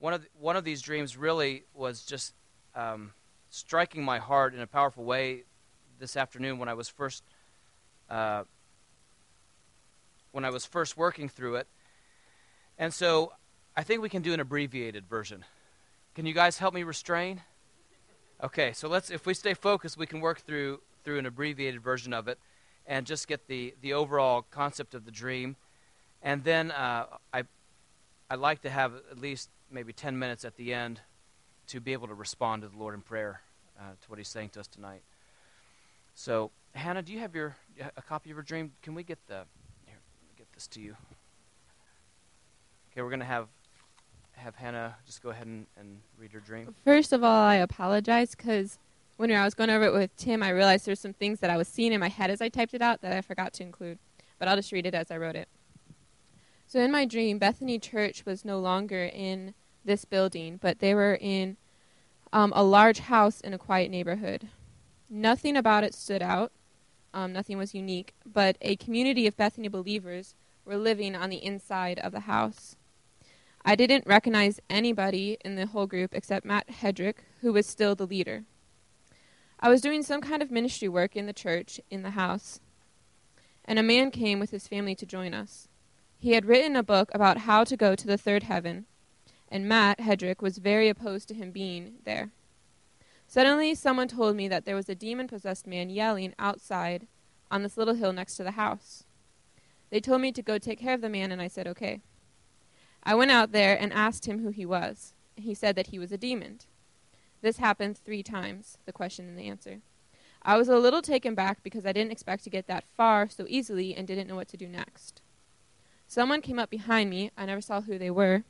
One of these dreams really was just striking my heart in a powerful way this afternoon when I was first working through it. And so I think we can do an abbreviated version. Can you guys help me restrain? Okay, so let's, if we stay focused, we can work through an abbreviated version of it and just get the overall concept of the dream. And then I'd like to have at least maybe 10 minutes at the end to be able to respond to the Lord in prayer, to what he's saying to us tonight. So, Hannah, do you have a copy of your dream? Can we get here, let me get this to you. Okay, we're going to have Hannah just go ahead and read her dream. First of all, I apologize because when I was going over it with Tim, I realized there's some things that I was seeing in my head as I typed it out that I forgot to include. But I'll just read it as I wrote it. So in my dream, Bethany Church was no longer in this building, but they were in a large house in a quiet neighborhood. Nothing about it stood out. Nothing was unique, but a community of Bethany believers were living on the inside of the house. I didn't recognize anybody in the whole group except Matt Hedrick, who was still the leader. I was doing some kind of ministry work in the church, in the house, and a man came with his family to join us. He had written a book about how to go to the third heaven, and Matt Hedrick was very opposed to him being there. Suddenly, someone told me that there was a demon-possessed man yelling outside on this little hill next to the house. They told me to go take care of the man, and I said, okay. I went out there and asked him who he was. He said that he was a demon. This happened 3 times, the question and the answer. I was a little taken back because I didn't expect to get that far so easily and didn't know what to do next. Someone came up behind me, I never saw who they were,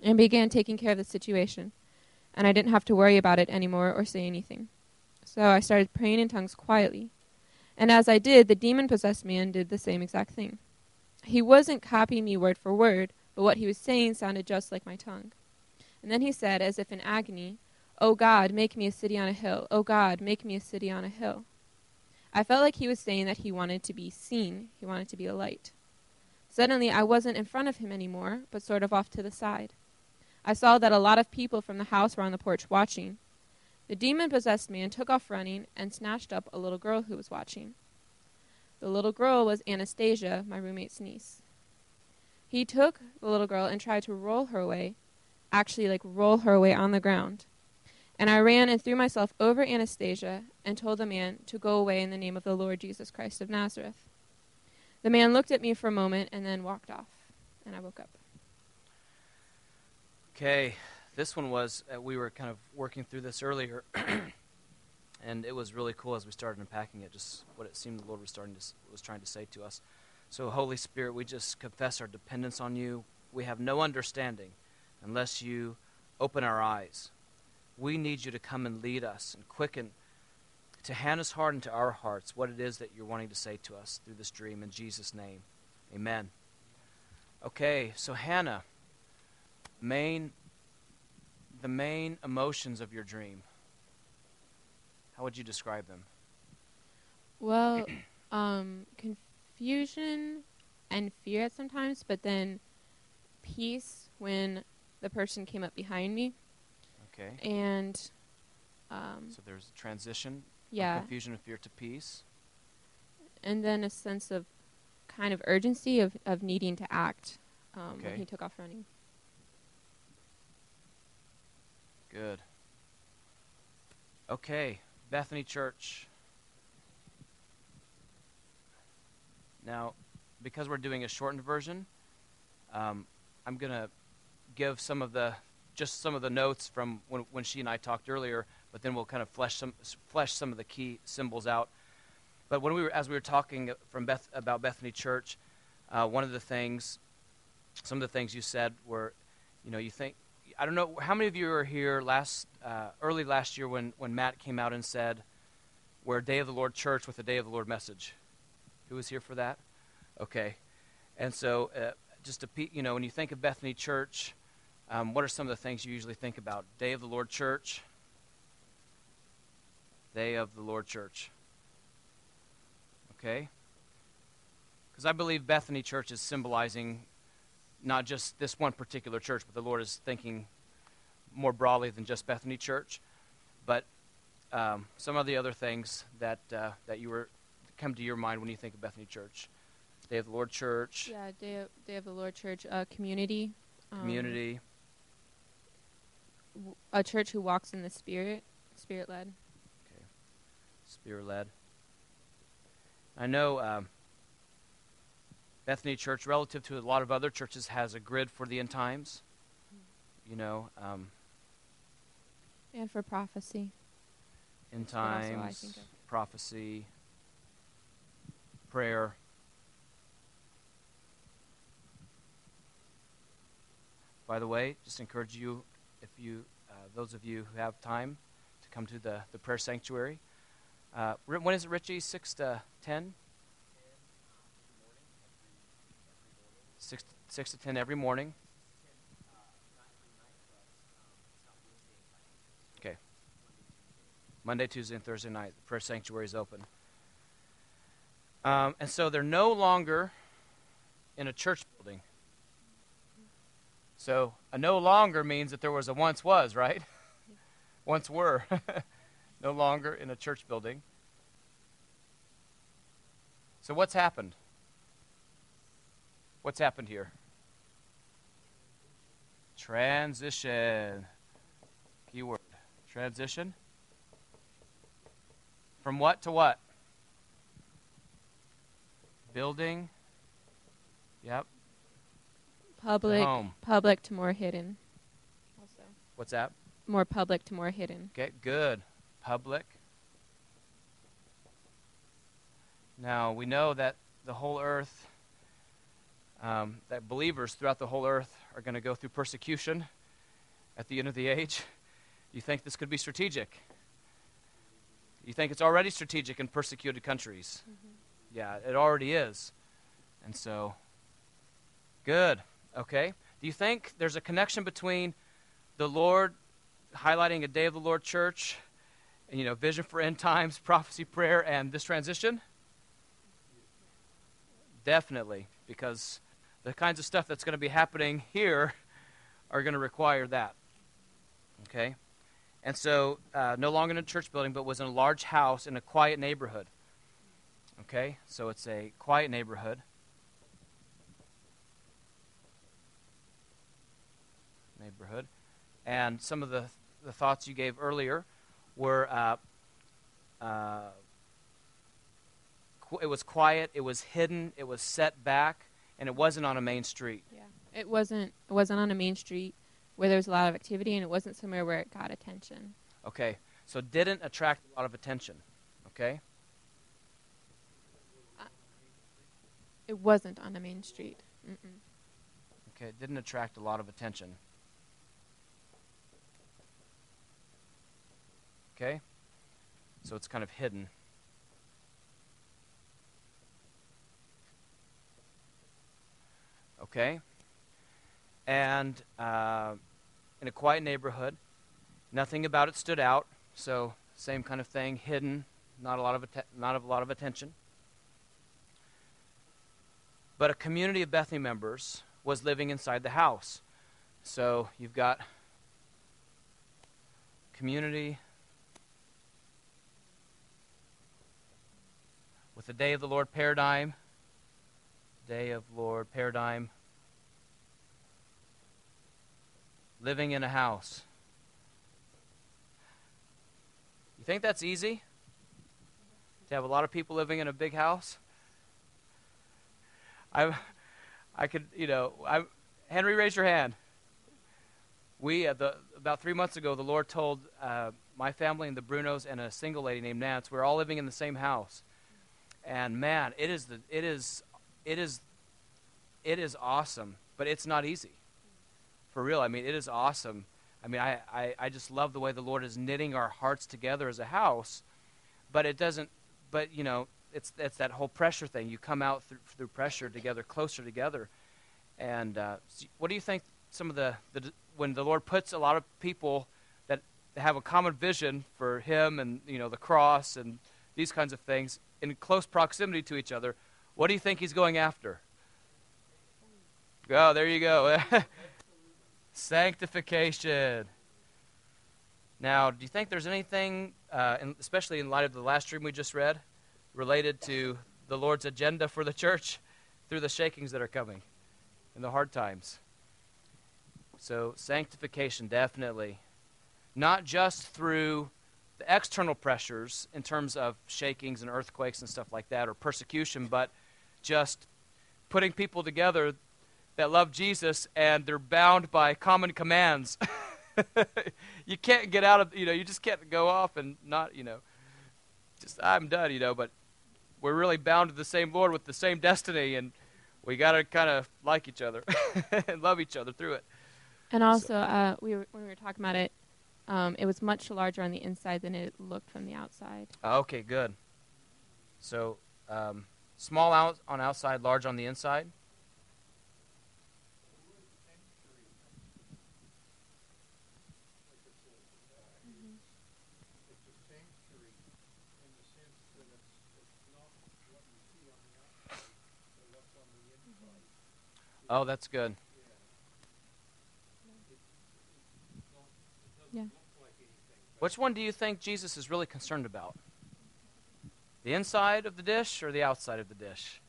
and began taking care of the situation. And I didn't have to worry about it anymore or say anything. So I started praying in tongues quietly. And as I did, the demon-possessed man did the same exact thing. He wasn't copying me word for word, but what he was saying sounded just like my tongue. And then he said, as if in agony, "Oh God, make me a city on a hill. Oh God, make me a city on a hill." I felt like he was saying that he wanted to be seen. He wanted to be a light. Suddenly, I wasn't in front of him anymore, but sort of off to the side. I saw that a lot of people from the house were on the porch watching. The demon-possessed man took off running and snatched up a little girl who was watching. The little girl was Anastasia, my roommate's niece. He took the little girl and tried to roll her away, actually like roll her away on the ground. And I ran and threw myself over Anastasia and told the man to go away in the name of the Lord Jesus Christ of Nazareth. The man looked at me for a moment and then walked off, and I woke up. Okay, this one was, we were kind of working through this earlier, and it was really cool as we started unpacking it, just what it seemed the Lord was trying to say to us. So, Holy Spirit, we just confess our dependence on you. We have no understanding unless you open our eyes. We need you to come and lead us and quicken to Hannah's heart and to our hearts, what it is that you're wanting to say to us through this dream, in Jesus' name. Amen. Okay, so Hannah, the main emotions of your dream, how would you describe them? Well, confusion and fear at sometimes, but then peace when the person came up behind me. Okay. And so there's a transition. Yeah. Confusion and fear to peace. And then a sense of kind of urgency of needing to act when he took off running. Good. Okay, Bethany Church. Now, because we're doing a shortened version, I'm going to give some of the notes from when she and I talked earlier, but then we'll kind of flesh some of the key symbols out. But when as we were talking about Bethany Church, some of the things you said were, you think, I don't know how many of you were here early last year when Matt came out and said, "We're a Day of the Lord Church with a Day of the Lord message." Who was here for that? Okay, and so when you think of Bethany Church. What are some of the things you usually think about? Day of the Lord Church. Day of the Lord Church. Okay? Because I believe Bethany Church is symbolizing not just this one particular church, but the Lord is thinking more broadly than just Bethany Church, but some of the other things that come to your mind when you think of Bethany Church. Day of the Lord Church. Yeah, Day of the Lord Church. Community. Community. A church who walks in the Spirit, Spirit-led. Okay, Spirit-led. I know Bethany Church, relative to a lot of other churches, has a grid for the end times, you know. And for prophecy. End times, prophecy, prayer. By the way, just encourage you, if you, those of you who have time, to come to the prayer sanctuary. When is it, Richie? 6 to 10? 6 to 10 every morning. Okay. Monday, Tuesday, and Thursday night, the prayer sanctuary is open. And so they're no longer in a church building. So a no longer means that there was a once was, right? Once were. No longer in a church building. So what's happened? What's happened here? Transition. Keyword. Transition. From what to what? Building. Yep. Public to more hidden. Also. What's that? More public to more hidden. Okay, good. Public. Now, we know that the whole earth, that believers throughout the whole earth are going to go through persecution at the end of the age. You think this could be strategic? You think it's already strategic in persecuted countries? Mm-hmm. Yeah, it already is. And so, good. Okay. Do you think there's a connection between the Lord highlighting a Day of the Lord Church, and, you know, vision for end times, prophecy, prayer, and this transition? Definitely, because the kinds of stuff that's going to be happening here are going to require that. Okay? And so, no longer in a church building, but was in a large house in a quiet neighborhood. Okay? So it's a quiet neighborhood. And some of the thoughts you gave earlier were, it was quiet, it was hidden, it was set back, and it wasn't on a main street. Yeah, it wasn't on a main street where there was a lot of activity, and it wasn't somewhere where it got attention. Okay, so didn't attract a lot of attention, okay? It wasn't on a main street. Mm-mm. Okay, it didn't attract a lot of attention. Okay? So it's kind of hidden. Okay? And in a quiet neighborhood, nothing about it stood out. So same kind of thing, hidden, not a lot of attention. But a community of Bethany members was living inside the house. So you've got community with the Day of the Lord paradigm. Day of Lord paradigm. Living in a house. You think that's easy? To have a lot of people living in a big house? I could, you know, Henry, raise your hand. We, about 3 months ago, the Lord told my family and the Brunos and a single lady named Nance, we're all living in the same house. And man, it is awesome, but it's not easy. For real, I mean, it is awesome. I mean, I just love the way the Lord is knitting our hearts together as a house, but it doesn't, but you know, It's that whole pressure thing. You come out through pressure together, closer together. And what do you think some of the when the Lord puts a lot of people that have a common vision for Him and, you know, the cross and these kinds of things in close proximity to each other, what do you think He's going after? Oh, there you go. Sanctification. Now, do you think there's anything, especially in light of the last dream we just read, related to the Lord's agenda for the church through the shakings that are coming in the hard times? So sanctification, definitely. Not just through the external pressures in terms of shakings and earthquakes and stuff like that, or persecution, but just putting people together that love Jesus and they're bound by common commands. You can't get out of, you just can't go off and not, just I'm done, but we're really bound to the same Lord with the same destiny, and we got to kind of like each other and love each other through it. And also, so, when we were talking about it, it was much larger on the inside than it looked from the outside. Okay, good. So small out on outside, large on the inside. Oh, that's good. Yeah. Which one do you think Jesus is really concerned about? The inside of the dish or the outside of the dish?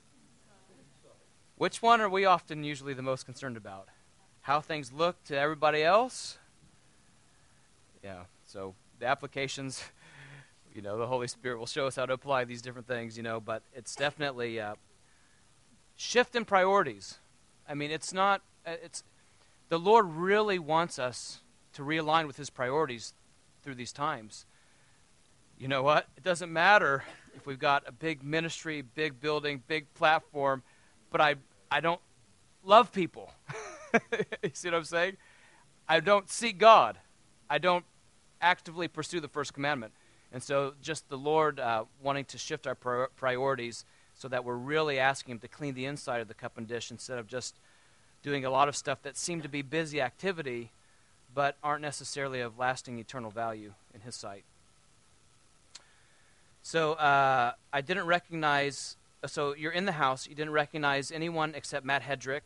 Which one are we often usually the most concerned about? How things look to everybody else? Yeah, so the applications, the Holy Spirit will show us how to apply these different things, but it's definitely a shift in priorities. I mean, the Lord really wants us to realign with his priorities through these times. You know what? It doesn't matter if we've got a big ministry, big building, big platform, but I don't love people. You see what I'm saying? I don't seek God. I don't actively pursue the first commandment. And so just the Lord wanting to shift our priorities so that we're really asking him to clean the inside of the cup and dish instead of just doing a lot of stuff that seem to be busy activity but aren't necessarily of lasting eternal value in his sight. So I didn't recognize, so you're in the house, you didn't recognize anyone except Matt Hedrick.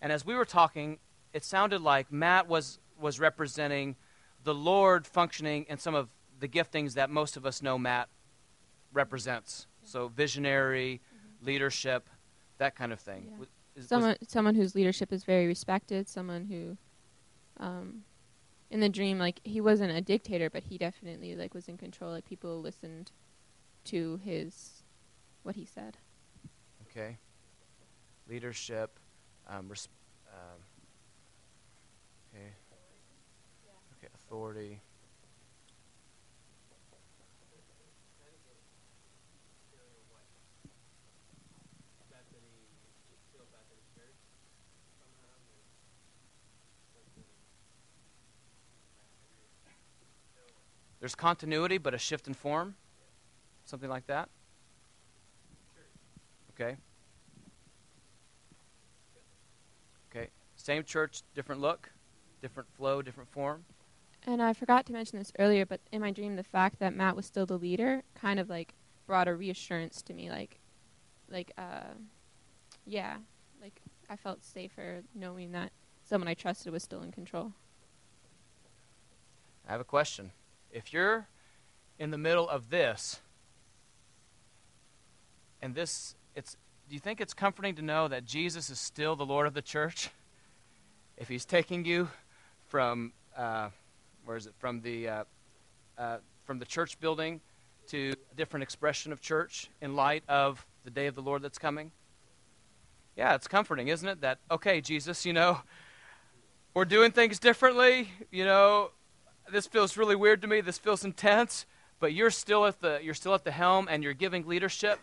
And as we were talking, it sounded like Matt was representing the Lord functioning in some of the giftings that most of us know Matt represents. So visionary, leadership, that kind of thing. Yeah. Someone whose leadership is very respected, someone who, in the dream, he wasn't a dictator, but he definitely, was in control. People listened to what he said. Okay. Leadership. Okay, authority. There's continuity, but a shift in form, something like that. Okay. Okay. Same church, different look, different flow, different form. And I forgot to mention this earlier, but in my dream, the fact that Matt was still the leader kind of brought a reassurance to me, I felt safer knowing that someone I trusted was still in control. I have a question. If you're in the middle of this, and this, do you think it's comforting to know that Jesus is still the Lord of the church? If he's taking you from, from the church building to a different expression of church in light of the day of the Lord that's coming? Yeah, it's comforting, isn't it? That, okay, Jesus, we're doing things differently, this feels really weird to me. This feels intense, but you're still at the helm, and you're giving leadership.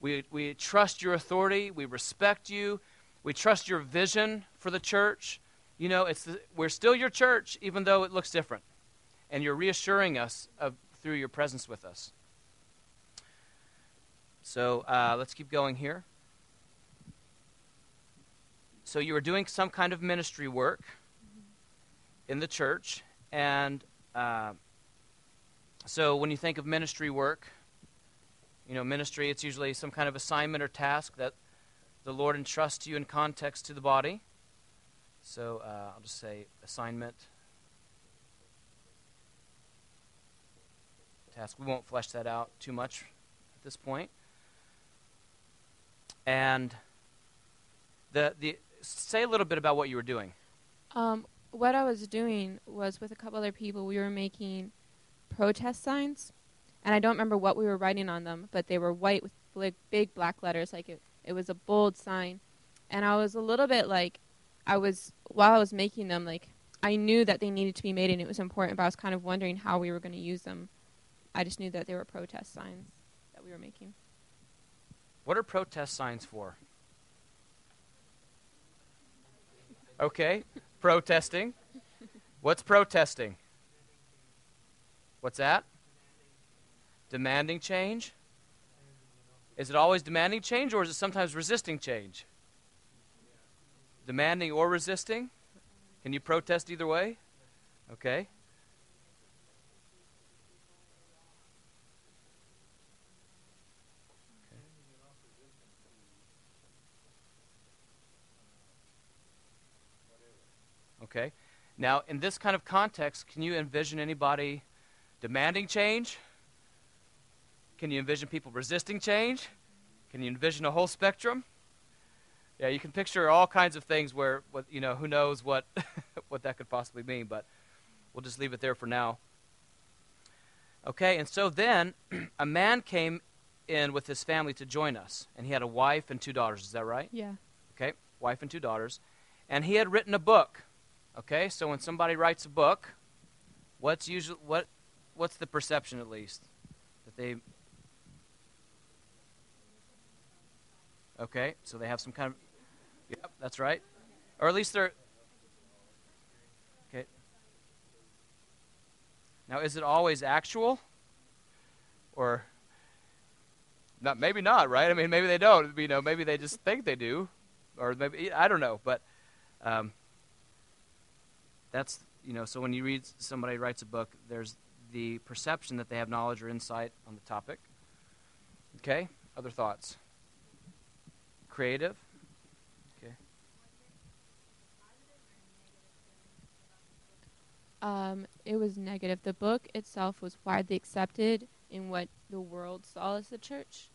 We trust your authority. We respect you. We trust your vision for the church. We're still your church, even though it looks different, and you're reassuring us through your presence with us. So let's keep going here. So you were doing some kind of ministry work in the church. And so when you think of ministry work, ministry, it's usually some kind of assignment or task that the Lord entrusts you in context to the body. So I'll just say assignment. task. We won't flesh that out too much at this point. And say a little bit about what you were doing. What I was doing was with a couple other people, we were making protest signs. And I don't remember what we were writing on them, but they were white with big black letters. Like it was a bold sign. And I was a little bit like, while I was making them, like, I knew that they needed to be made and it was important, but I was kind of wondering how we were going to use them. I just knew that they were protest signs that we were making. What are protest signs for? Okay, protesting. What's protesting? What's that? Demanding change? Is it always demanding change, or is it sometimes resisting change? Demanding or resisting? Can you protest either way? Okay. Okay. Now, in this kind of context, can you envision anybody demanding change? Can you envision people resisting change? Can you envision a whole spectrum? Yeah, you can picture all kinds of things where, you know, who knows what, what that could possibly mean, but we'll just leave it there for now. Okay, and so then a man came in with his family to join us, and he had a wife and 2 daughters. Is that right? Yeah. Okay, wife and 2 daughters. And he had written a book. Okay, so when somebody writes a book, what's the perception, at least, that they... Okay, so they have some kind of, yep, that's right. Or at least they're, okay. Now, is it always actual? Or, not? Maybe not, right? I mean, maybe they don't, you know, maybe they just think they do, or maybe, I don't know, but that's, you know, so when you read somebody writes a book, there's the perception that they have knowledge or insight on the topic. Okay, other thoughts? Creative. Okay. It was negative. The book itself was widely accepted in what the world saw as the church,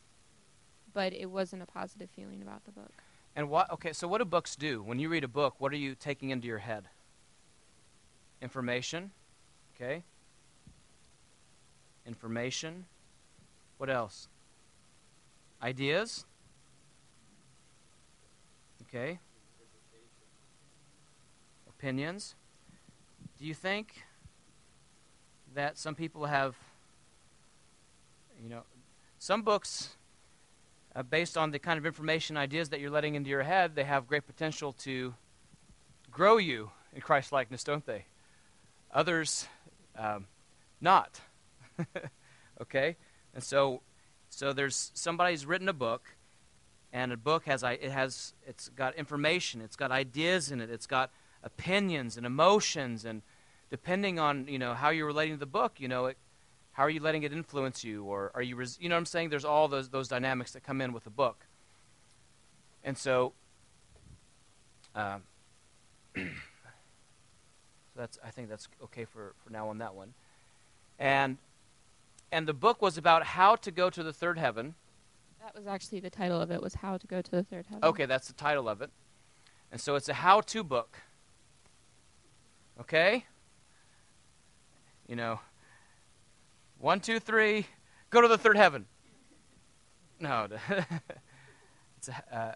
but it wasn't a positive feeling about the book. And what? Okay, so what do books do? When you read a book, what are you taking into your head? Information. Okay. Information. What else? Ideas. Okay. Opinions. Do you think that some people have, you know, some books, based on the kind of information, ideas that you're letting into your head, they have great potential to grow you in Christ-likeness, don't they? Others, not. Okay? And so there's somebody's written a book. And a book it's got information, it's got ideas in it, it's got opinions and emotions, and depending on, you know, how you're relating to the book, you know, how are you letting it influence you, or are you, you know what I'm saying? There's all those dynamics that come in with the book. And so, so that's, I think that's okay for now on that one. And the book was about how to go to the third heaven. That was actually the title of it, was How to Go to the Third Heaven. Okay, that's the title of it. And so it's a how-to book. Okay? You know, 1, 2, 3, go to the third heaven. No. It's I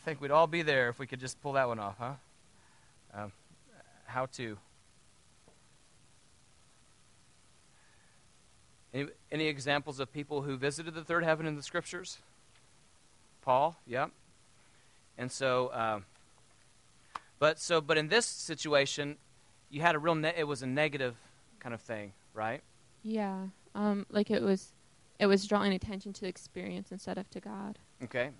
think we'd all be there if we could just pull that one off, huh? How to. Any examples of people who visited the third heaven in the scriptures? Paul, yeah. And so, but in this situation, you had a real, it was a negative kind of thing, right? Yeah, like it was drawing attention to experience instead of to God. Okay.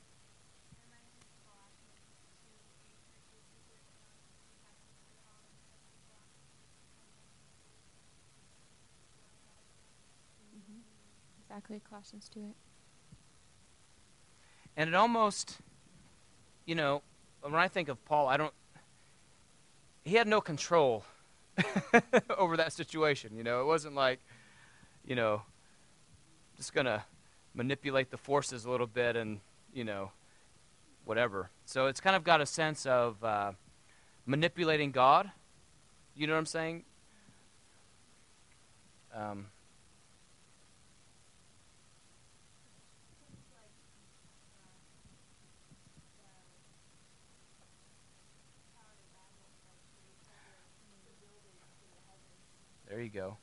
Exactly, Colossians 2:8. And it almost, you know, when I think of Paul, he had no control over that situation, you know. It wasn't like, just going to manipulate the forces a little bit and, whatever. So it's kind of got a sense of manipulating God. You know what I'm saying? There you go.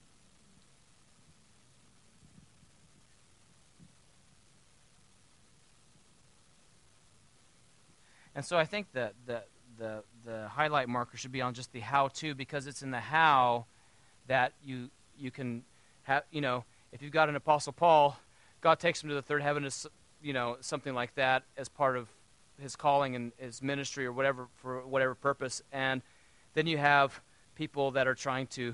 And so I think that the highlight marker should be on just the how-to, because it's in the how that you can have, if you've got an Apostle Paul, God takes him to the third heaven, as, something like that as part of his calling and his ministry or whatever, for whatever purpose. And then you have people that are trying to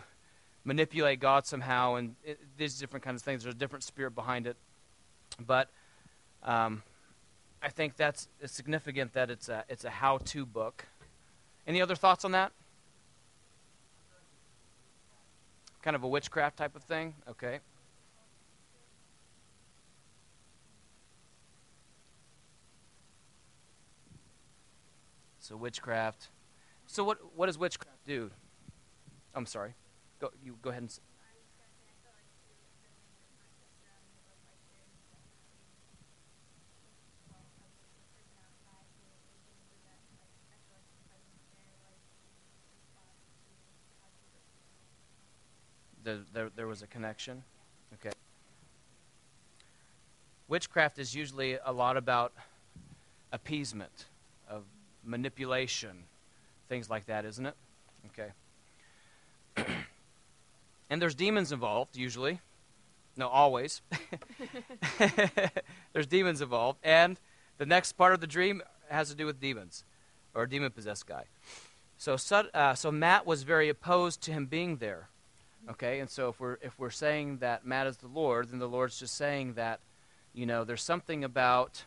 manipulate God somehow, and these different kinds of things. There's a different spirit behind it. But I think it's significant that it's a how-to book. Any other thoughts on that? Kind of a witchcraft type of thing? Okay. So witchcraft. So what does witchcraft do? I'm sorry. Go ahead and say. There was a connection. Okay. Witchcraft is usually a lot about appeasement, of manipulation, things like that, isn't it? Okay. And there's demons involved, usually. No, always. There's demons involved. And the next part of the dream has to do with demons, or a demon-possessed guy. So Matt was very opposed to him being there. Okay, and so if we're saying that Matt is the Lord, then the Lord's just saying that, there's something about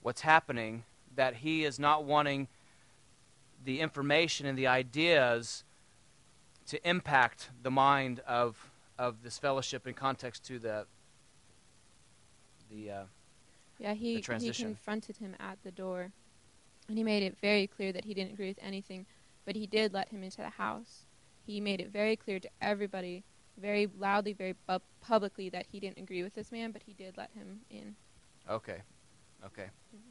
what's happening that he is not wanting the information and the ideas to impact the mind of this fellowship in context to the transition. He confronted him at the door, and he made it very clear that he didn't agree with anything, but he did let him into the house. He made it very clear to everybody, very loudly, very publicly, that he didn't agree with this man, but he did let him in. Okay. Okay. Mm-hmm.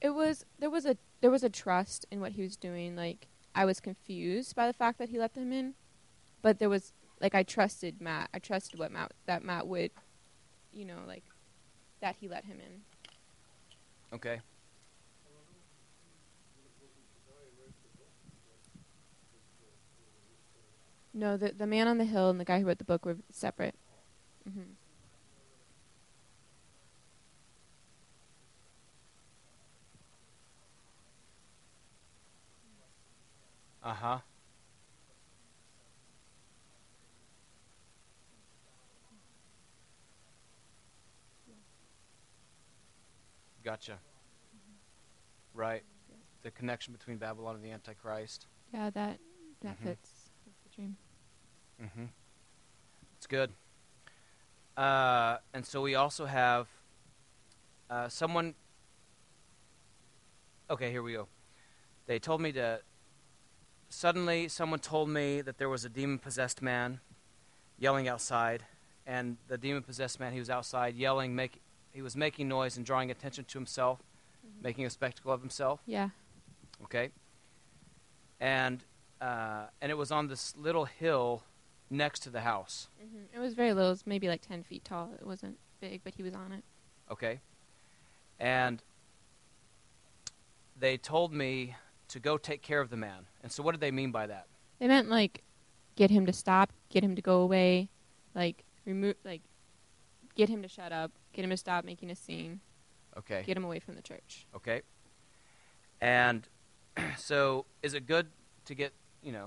There was a trust in what he was doing. Like, I was confused by the fact that he let them in, but there was, like, I trusted Matt. I trusted Matt would, that he let him in. Okay. No, the man on the hill and the guy who wrote the book were separate. Mm-hmm. Uh-huh. Gotcha. Mm-hmm. Right. Yeah. The connection between Babylon and the Antichrist. Yeah, that mm-hmm. fits with the dream. Mm-hmm. It's good. And so we also have someone... Okay, here we go. They told me to... Suddenly, someone told me that there was a demon-possessed man yelling outside, and the demon-possessed man, he was outside yelling, he was making noise and drawing attention to himself, mm-hmm. making a spectacle of himself. Yeah. Okay. And it was on this little hill next to the house. Mm-hmm. It was very little. It was maybe like 10 feet tall. It wasn't big, but he was on it. Okay. And they told me to go take care of the man. And so what did they mean by that? They meant, like, get him to stop, get him to go away, like, remove, like, get him to shut up, get him to stop making a scene. Okay. Get him away from the church. Okay. And so is it good to get, I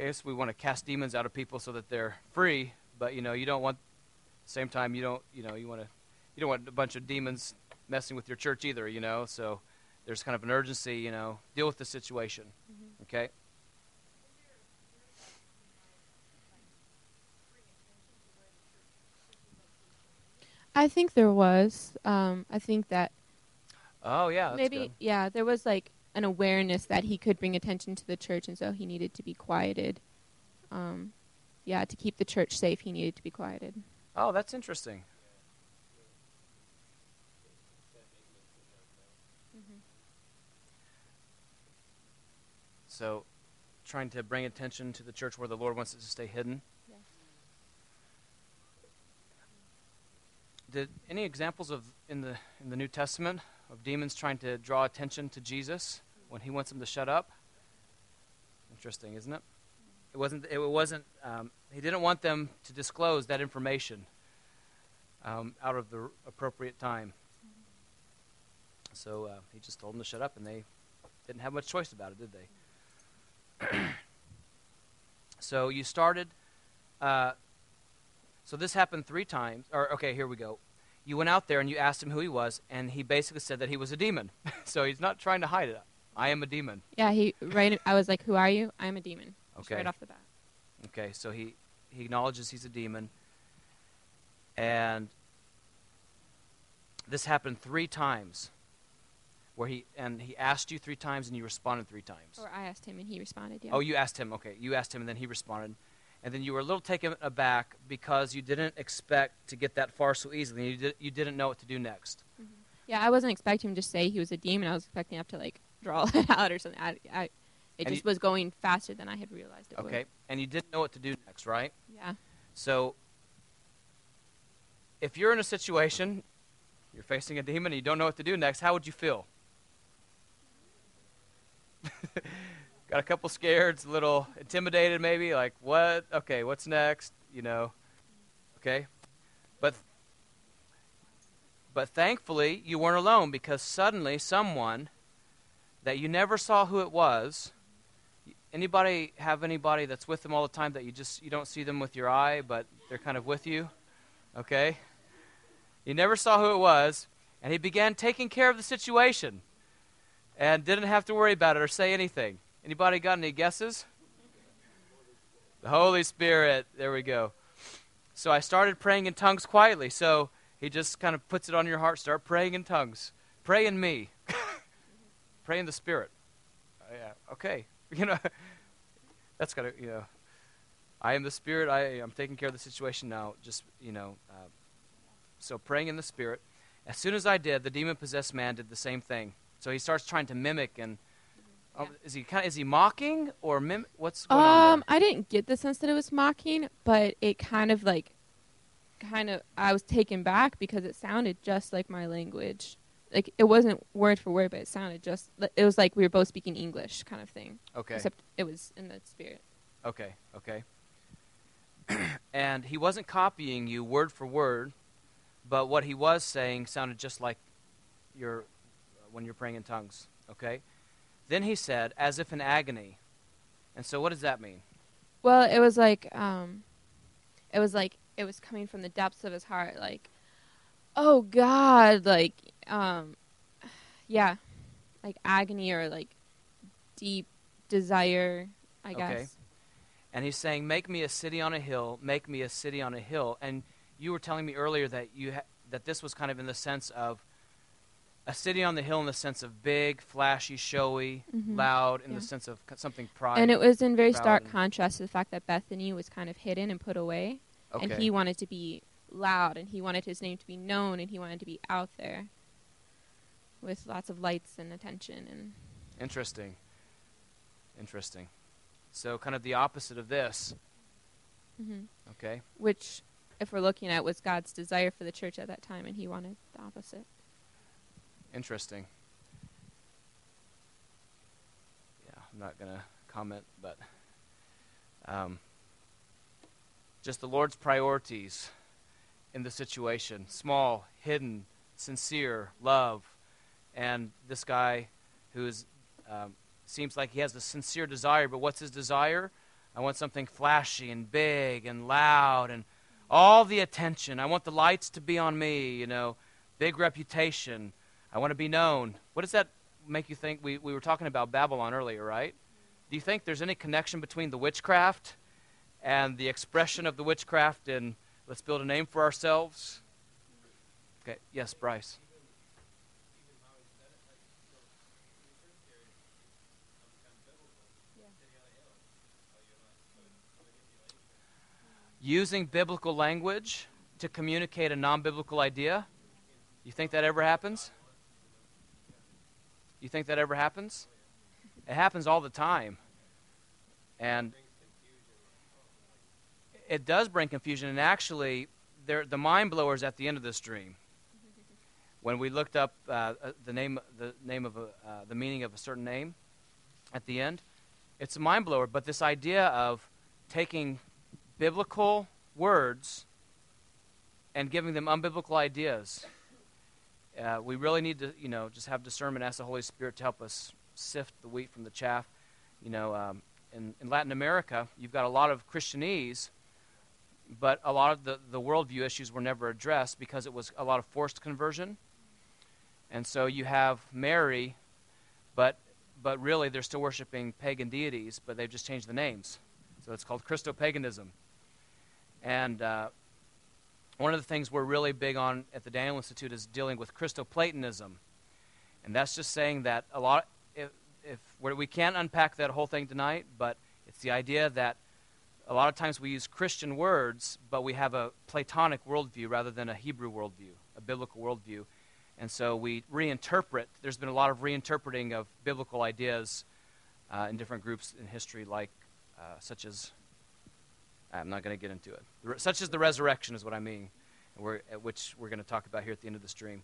guess we want to cast demons out of people so that they're free, but, you don't want, at the same time, you don't want a bunch of demons messing with your church either, so... there's kind of an urgency, you know, deal with the situation, mm-hmm. okay? I think there was. I think that. Oh yeah. That's maybe good. Yeah. There was like an awareness that he could bring attention to the church, and so he needed to be quieted. Yeah, to keep the church safe, he needed to be quieted. Oh, that's interesting. Mm-hmm. So, trying to bring attention to the church where the Lord wants it to stay hidden. Did any examples of in the New Testament of demons trying to draw attention to Jesus when he wants them to shut up? Interesting, isn't it? It wasn't. He didn't want them to disclose that information out of the appropriate time. So he just told them to shut up, and they didn't have much choice about it, did they? So you started. So this happened 3 times. Or okay, here we go. You went out there and you asked him who he was, and he basically said that he was a demon. So he's not trying to hide it. I am a demon. Yeah, he right. I was like, "Who are you? I am a demon." Okay. Right off the bat. Okay, so he acknowledges he's a demon, and this happened 3 times, where he asked you 3 times and you responded 3 times. Or I asked him and he responded. Yeah. Oh, you asked him. Okay, you asked him and then he responded. And then you were a little taken aback because you didn't expect to get that far so easily. You didn't know what to do next. Mm-hmm. Yeah, I wasn't expecting him to say he was a demon. I was expecting him to, like, draw it out or something. It was going faster than I had realized it would. Okay, and you didn't know what to do next, right? Yeah. So if you're in a situation, you're facing a demon and you don't know what to do next, how would you feel? Got a couple scared, a little intimidated maybe, like, what? Okay, what's next? You know, okay? But thankfully, you weren't alone, because suddenly someone that you never saw who it was, anybody have anybody that's with them all the time that you don't see them with your eye, but they're kind of with you, okay? You never saw who it was, and he began taking care of the situation and didn't have to worry about it or say anything. Anybody got any guesses? The Holy Spirit. There we go. So I started praying in tongues quietly. So he just kind of puts it on your heart. Start praying in tongues. Pray in me. Pray in the Spirit. Yeah. Okay. You know, that's got to, you know, I am the Spirit. I'm taking care of the situation now. Just, you know, so praying in the Spirit. As soon as I did, the demon-possessed man did the same thing. So he starts trying to mimic and yeah. Is he mocking or what's going on there? I didn't get the sense that it was mocking, but it kind of I was taken back because it sounded just like my language. Like it wasn't word for word, but it sounded just. It was like we were both speaking English, kind of thing. Okay. Except it was in the Spirit. Okay. Okay. And he wasn't copying you word for word, but what he was saying sounded just like when you're praying in tongues. Okay. Then he said, as if in agony. And so what does that mean? Well, it was coming from the depths of his heart, like, oh, God, like, yeah, like agony or like deep desire, I guess. Okay. And he's saying, make me a city on a hill, make me a city on a hill. And you were telling me earlier that that this was kind of in the sense of, a city on the hill in the sense of big, flashy, showy, mm-hmm. loud, in yeah. the sense of something private. And it was in very stark contrast to the fact that Bethany was kind of hidden and put away. Okay. And he wanted to be loud, and he wanted his name to be known, and he wanted to be out there with lots of lights and attention. And interesting. Interesting. So kind of the opposite of this. Mm-hmm. Okay. Which, if we're looking at, was God's desire for the church at that time, and he wanted the opposite. Interesting. Yeah, I'm not going to comment, but just the Lord's priorities in the situation. Small, hidden, sincere, love. And this guy who is, seems like he has a sincere desire, but what's his desire? I want something flashy and big and loud and all the attention. I want the lights to be on me, you know, big reputation. I want to be known. What does that make you think, we were talking about Babylon earlier, right? Do you think there's any connection between the witchcraft and the expression of the witchcraft in let's build a name for ourselves? Okay, yes, Bryce. Using biblical language to communicate a non-biblical idea? You think that ever happens? You think that ever happens? It happens all the time. And it does bring confusion. And actually, the mind blowers at the end of this dream. When we looked up the meaning of a certain name at the end, it's a mind blower. But this idea of taking biblical words and giving them unbiblical ideas. We really need to, just have discernment, ask the Holy Spirit to help us sift the wheat from the chaff. In Latin America, you've got a lot of Christianese, but a lot of the worldview issues were never addressed because it was a lot of forced conversion. And so you have Mary, but really they're still worshiping pagan deities, but they've just changed the names. So it's called Christopaganism. And one of the things we're really big on at the Daniel Institute is dealing with Christoplatonism. And that's just saying that a lot, we can't unpack that whole thing tonight, but it's the idea that a lot of times we use Christian words, but we have a Platonic worldview rather than a Hebrew worldview, a biblical worldview. And so we reinterpret. There's been a lot of reinterpreting of biblical ideas in different groups in history, like such as, I'm not going to get into it. Such as the resurrection is what I mean, which we're going to talk about here at the end of this dream.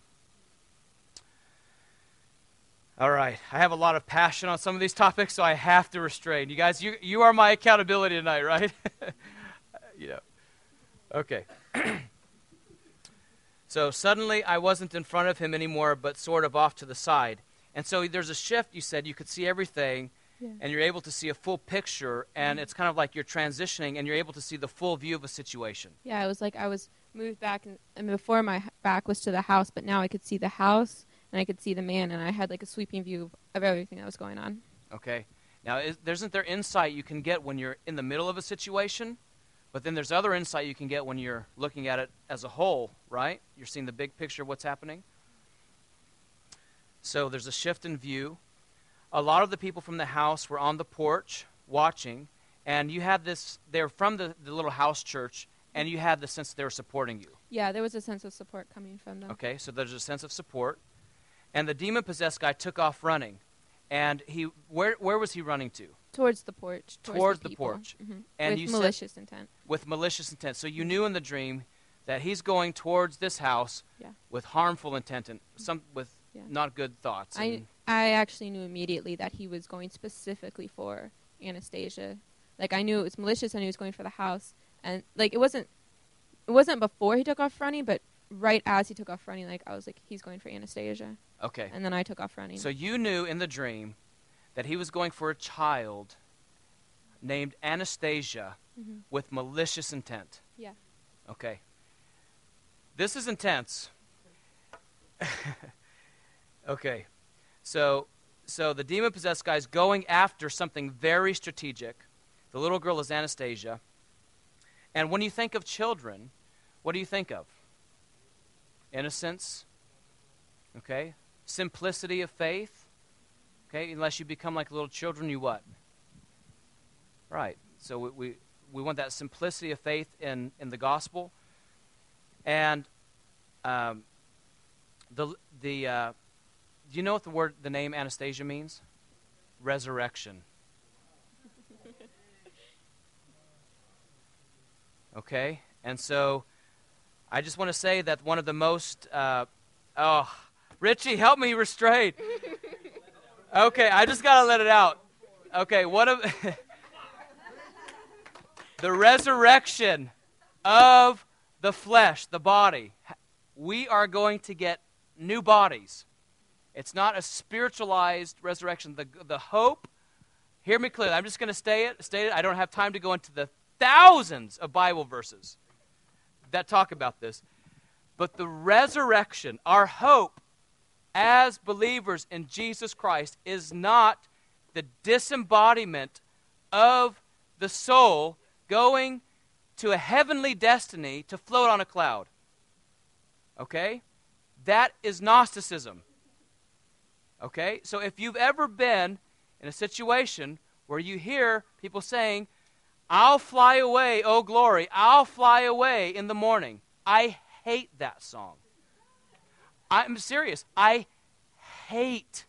All right. I have a lot of passion on some of these topics, so I have to restrain. You guys, you are my accountability tonight, right? Okay. So suddenly I wasn't in front of him anymore, but sort of off to the side. And so there's a shift. You said you could see everything. Yeah. And you're able to see a full picture, and it's kind of like you're transitioning, and you're able to see the full view of a situation. Yeah, it was like I was moved back, and before my back was to the house, but now I could see the house, and I could see the man, and I had like a sweeping view of everything that was going on. Okay. Now, isn't there insight you can get when you're in the middle of a situation, but then there's other insight you can get when you're looking at it as a whole, right? You're seeing the big picture of what's happening. So there's a shift in view. A lot of the people from the house were on the porch watching, and you had this, they were from the little house church, and you had the sense that they were supporting you. Yeah, there was a sense of support coming from them. Okay, so there's a sense of support. And the demon-possessed guy took off running. And he, where was he running to? Towards the porch. Towards the porch. Mm-hmm. And with malicious intent. With malicious intent. So you knew in the dream that he's going towards this house with harmful intent and not good thoughts. I actually knew immediately that he was going specifically for Anastasia. Like, I knew it was malicious, and he was going for the house. And, like, it wasn't before he took off running, but right as he took off running, like, I was like, he's going for Anastasia. Okay. And then I took off running. So you knew in the dream that he was going for a child named Anastasia with malicious intent. Yeah. Okay. This is intense. Okay. So the demon-possessed guy is going after something very strategic. The little girl is Anastasia. And when you think of children, what do you think of? Innocence. Okay. Simplicity of faith. Okay. Unless you become like little children, you what? Right. So we want that simplicity of faith in the gospel. And do you know what the name Anastasia means? Resurrection. Okay? And so I just want to say that one of the most... Richie, help me restrain. Okay, I just got to let it out. Okay, the resurrection of the flesh, the body. We are going to get new bodies. It's not a spiritualized resurrection. The hope, hear me clearly. I'm just going to state it. I don't have time to go into the thousands of Bible verses that talk about this. But the resurrection, our hope as believers in Jesus Christ is not the disembodiment of the soul going to a heavenly destiny to float on a cloud. Okay? That is Gnosticism. Okay? So if you've ever been in a situation where you hear people saying, "I'll fly away, oh glory, I'll fly away in the morning." I hate that song. I'm serious. I hate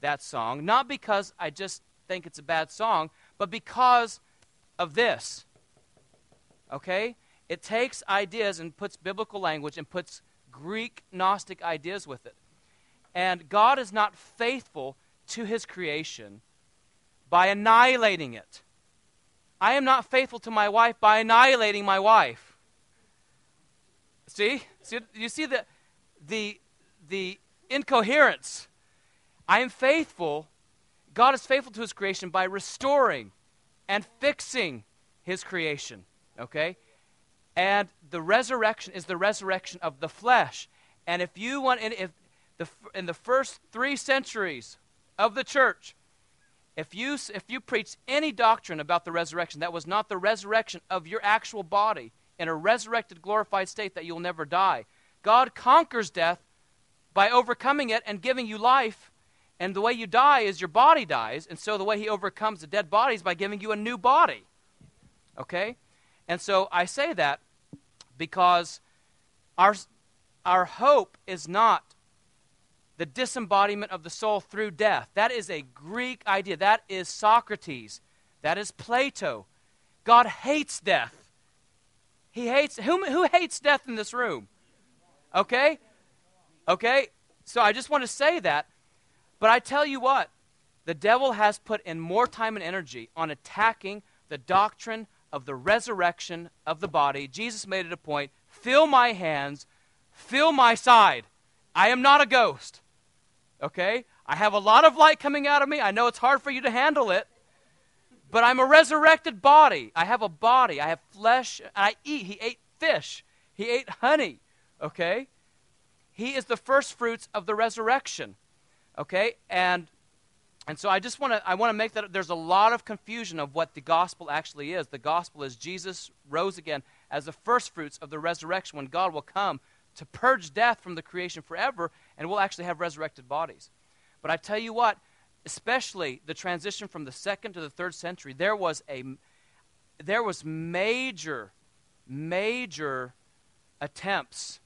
that song, not because I just think it's a bad song, but because of this. Okay? It takes ideas and puts biblical language and puts Greek Gnostic ideas with it. And God is not faithful to his creation by annihilating it. I am not faithful to my wife by annihilating my wife. See? You see the incoherence. I am faithful. God is faithful to his creation by restoring and fixing his creation. Okay? And the resurrection is the resurrection of the flesh. And if you want, in the first 3 centuries of the church, if you preach any doctrine about the resurrection that was not the resurrection of your actual body in a resurrected, glorified state that you'll never die, God conquers death by overcoming it and giving you life. And the way you die is your body dies. And so the way he overcomes the dead body is by giving you a new body. Okay? And so I say that because our hope is not the disembodiment of the soul through death. That is a Greek idea. That is Socrates. That is Plato. God hates death. He hates, who hates death in this room? Okay? Okay? So I just want to say that. But I tell you what, the devil has put in more time and energy on attacking the doctrine of the resurrection of the body. Jesus made it a point, "Fill my hands, fill my side. I am not a ghost." Okay? I have a lot of light coming out of me. I know it's hard for you to handle it, but I'm a resurrected body. I have a body. I have flesh. And I eat. He ate fish. He ate honey. Okay? He is the first fruits of the resurrection. Okay? And so I just want to make that there's a lot of confusion of what the gospel actually is. The gospel is Jesus rose again as the first fruits of the resurrection when God will come to purge death from the creation forever, and we'll actually have resurrected bodies. But I tell you what, especially the transition from the 2nd to the 3rd century, there was major, major attempts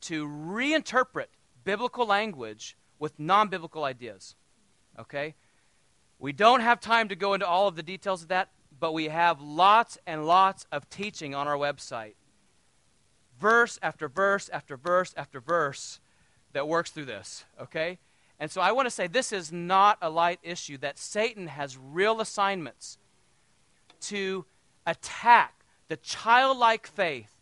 to reinterpret biblical language with non-biblical ideas. Okay? We don't have time to go into all of the details of that, but we have lots and lots of teaching on our website. Verse after verse after verse after verse that works through this, okay? And so I want to say this is not a light issue, that Satan has real assignments to attack the childlike faith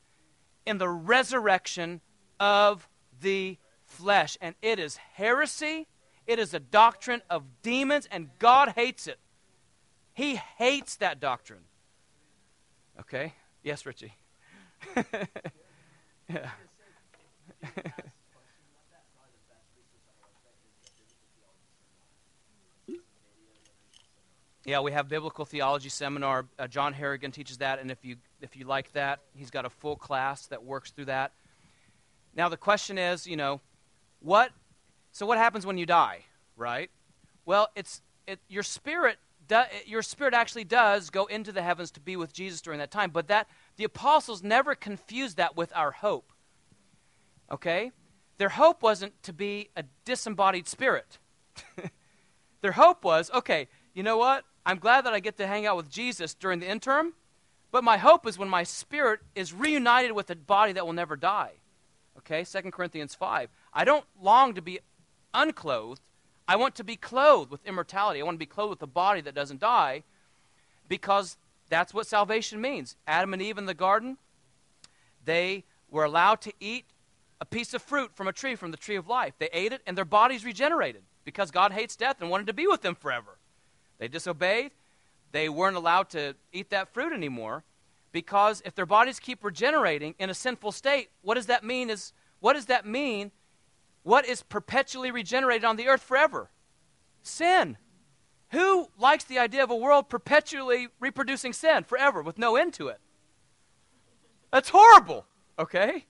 in the resurrection of the flesh. And it is heresy. It is a doctrine of demons, and God hates it. He hates that doctrine. Okay? Yes, Richie. Yeah. Yeah, we have biblical theology seminar. John Harrigan teaches that, and if you like that, he's got a full class that works through that. Now the question is, you know, what happens when you die, right? Well, your spirit actually does go into the heavens to be with Jesus during that time, but that the apostles never confused that with our hope. Okay? Their hope wasn't to be a disembodied spirit. Their hope was, okay, you know what? I'm glad that I get to hang out with Jesus during the interim, but my hope is when my spirit is reunited with a body that will never die. Okay? 2 Corinthians 5. I don't long to be unclothed. I want to be clothed with immortality. I want to be clothed with a body that doesn't die, because that's what salvation means. Adam and Eve in the garden, they were allowed to eat a piece of fruit from a tree, from the tree of life. They ate it, and their bodies regenerated because God hates death and wanted to be with them forever. They disobeyed. They weren't allowed to eat that fruit anymore, because if their bodies keep regenerating in a sinful state, what does that mean What is perpetually regenerated on the earth forever? Sin. Who likes the idea of a world perpetually reproducing sin forever with no end to it? That's horrible, okay?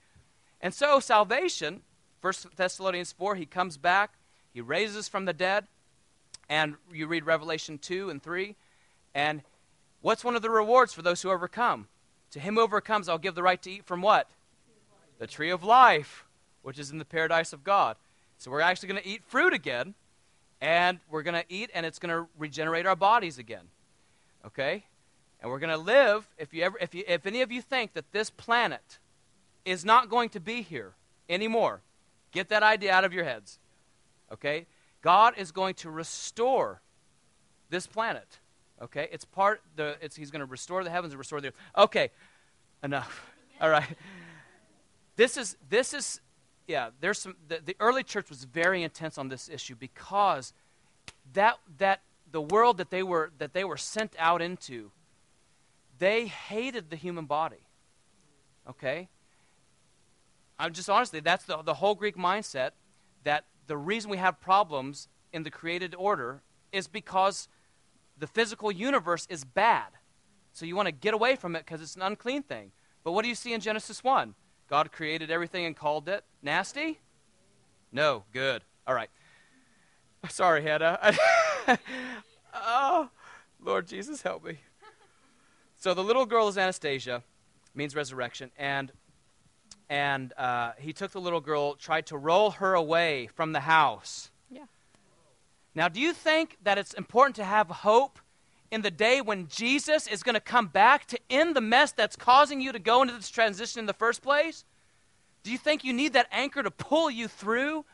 And so salvation, 1 Thessalonians 4, he comes back, he raises us from the dead, and you read Revelation 2 and 3, and what's one of the rewards for those who overcome? To him who overcomes, I'll give the right to eat from what? The tree of life, which is in the paradise of God. So we're actually going to eat fruit again, and we're going to eat, and it's going to regenerate our bodies again, okay? And we're going to live. If any of you think that this planet is not going to be here anymore, get that idea out of your heads, okay? God is going to restore this planet, okay? He's going to restore the heavens and restore the earth. Okay, enough. All right. The early church was very intense on this issue because the world that they were sent out into, they hated the human body. Okay? I'm just honestly, that's the whole Greek mindset, that the reason we have problems in the created order is because the physical universe is bad. So you want to get away from it because it's an unclean thing. But what do you see in Genesis 1? God created everything and called it nasty? No, good. All right. Sorry, Hannah. Oh, Lord Jesus, help me. So the little girl is Anastasia, means resurrection, and he took the little girl, tried to roll her away from the house. Yeah. Now, do you think that it's important to have hope in the day when Jesus is going to come back to end the mess that's causing you to go into this transition in the first place? Do you think you need that anchor to pull you through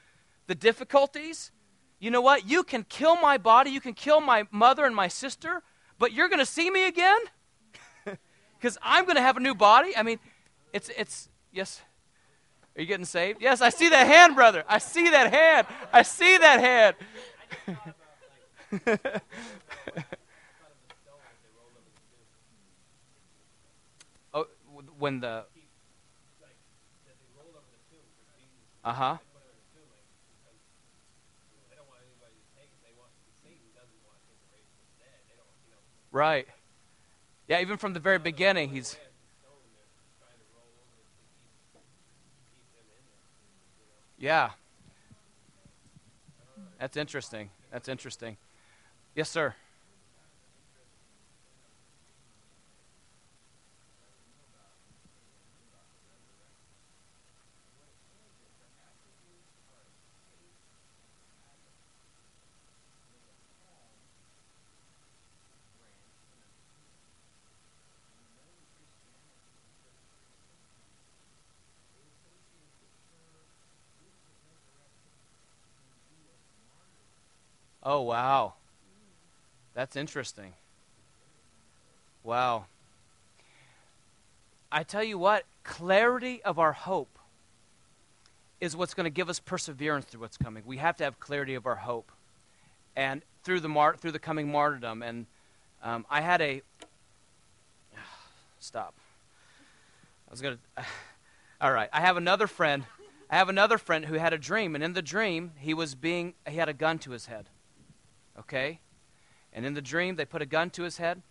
the difficulties? You know what? You can kill my body, you can kill my mother and my sister, but you're going to see me again? Because I'm going to have a new body. I mean, it's yes. Are you getting saved? Yes, I see that hand, brother. I see that hand. I see that hand. When the right, yeah, even from the very beginning, he's yeah. That's interesting. Yes, sir. Oh, wow. That's interesting. Wow. I tell you what, clarity of our hope is what's going to give us perseverance through what's coming. We have to have clarity of our hope, and through the coming martyrdom. And I had a stop. I was going to. All right. I have another friend who had a dream, and in the dream he had a gun to his head. Okay? And in the dream, they put a gun to his head,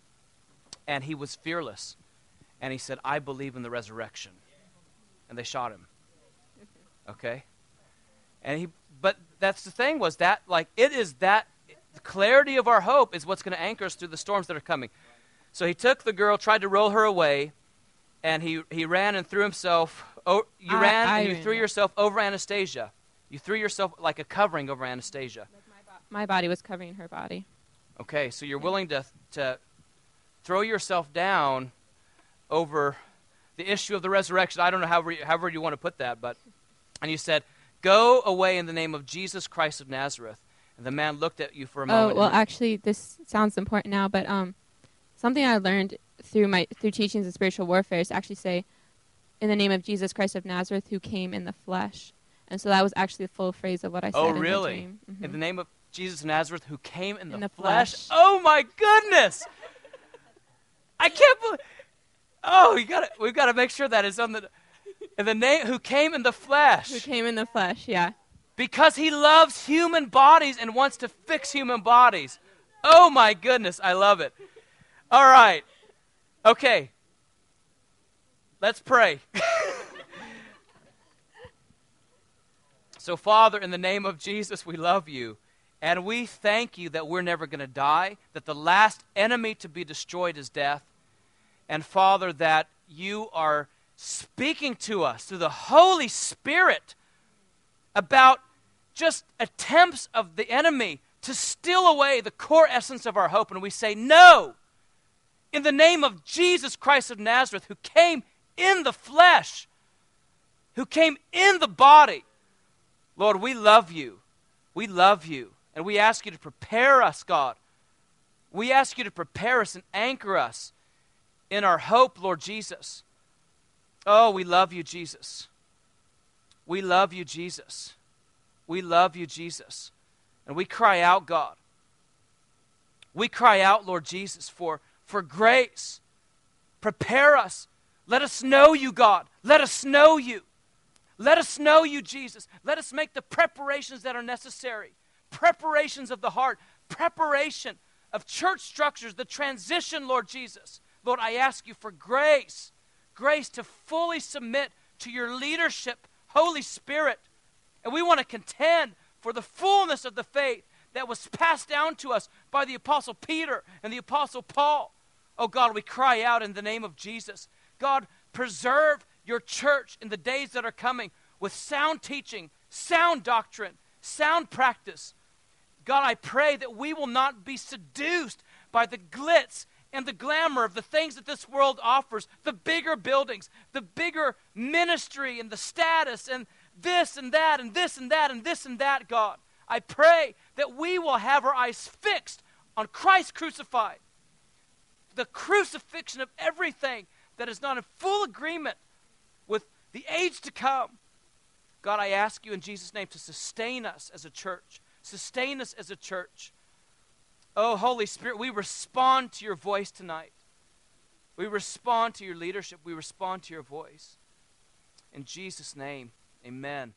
and he was fearless. And he said, I believe in the resurrection. And they shot him. Okay? But that's the thing was that, like, it is that, the clarity of our hope is what's going to anchor us through the storms that are coming. So he took the girl, tried to roll her away, and he ran and threw himself, threw yourself over Anastasia. You threw yourself like a covering over Anastasia. My body was covering her body. Okay, so you're willing to throw yourself down over the issue of the resurrection. I don't know however you want to put that, but and you said, "Go away in the name of Jesus Christ of Nazareth." And the man looked at you for a moment. Oh, well, actually, this sounds important now, but something I learned through teachings in spiritual warfare is to actually say, "In the name of Jesus Christ of Nazareth, who came in the flesh," and so that was actually the full phrase of what I said. Oh, really? In the dream. Mm-hmm. In the name of Jesus of Nazareth, who came in the flesh. Oh, my goodness. I can't believe. Oh, we've got to make sure that is on the name, who came in the flesh. Yeah. because he loves human bodies and wants to fix human bodies. Oh my goodness, I love it. All right. Okay. Let's pray. So, Father, in the name of Jesus, we love you. And we thank you that we're never going to die, that the last enemy to be destroyed is death. And, Father, that you are speaking to us through the Holy Spirit about just attempts of the enemy to steal away the core essence of our hope. And we say, no, in the name of Jesus Christ of Nazareth, who came in the flesh, who came in the body. Lord, we love you. We love you. And we ask you to prepare us, God. We ask you to prepare us and anchor us in our hope, Lord Jesus. Oh, we love you, Jesus. We love you, Jesus. We love you, Jesus. And we cry out, God. We cry out, Lord Jesus, for grace. Prepare us. Let us know you, God. Let us know you. Let us know you, Jesus. Let us make the preparations that are necessary. Preparations of the heart. Preparation of church structures. The transition, Lord Jesus. Lord, I ask you for grace. Grace to fully submit to your leadership, Holy Spirit. And we want to contend for the fullness of the faith that was passed down to us by the Apostle Peter and the Apostle Paul. Oh, God, we cry out in the name of Jesus. God, preserve your church in the days that are coming with sound teaching, sound doctrine, sound practice. God, I pray that we will not be seduced by the glitz and the glamour of the things that this world offers, the bigger buildings, the bigger ministry and the status and this and that and this and that and this and that, God. I pray that we will have our eyes fixed on Christ crucified, the crucifixion of everything that is not in full agreement with the age to come. God, I ask you in Jesus' name to sustain us as a church. Sustain us as a church. Oh, Holy Spirit, we respond to your voice tonight. We respond to your leadership. We respond to your voice. In Jesus' name, amen.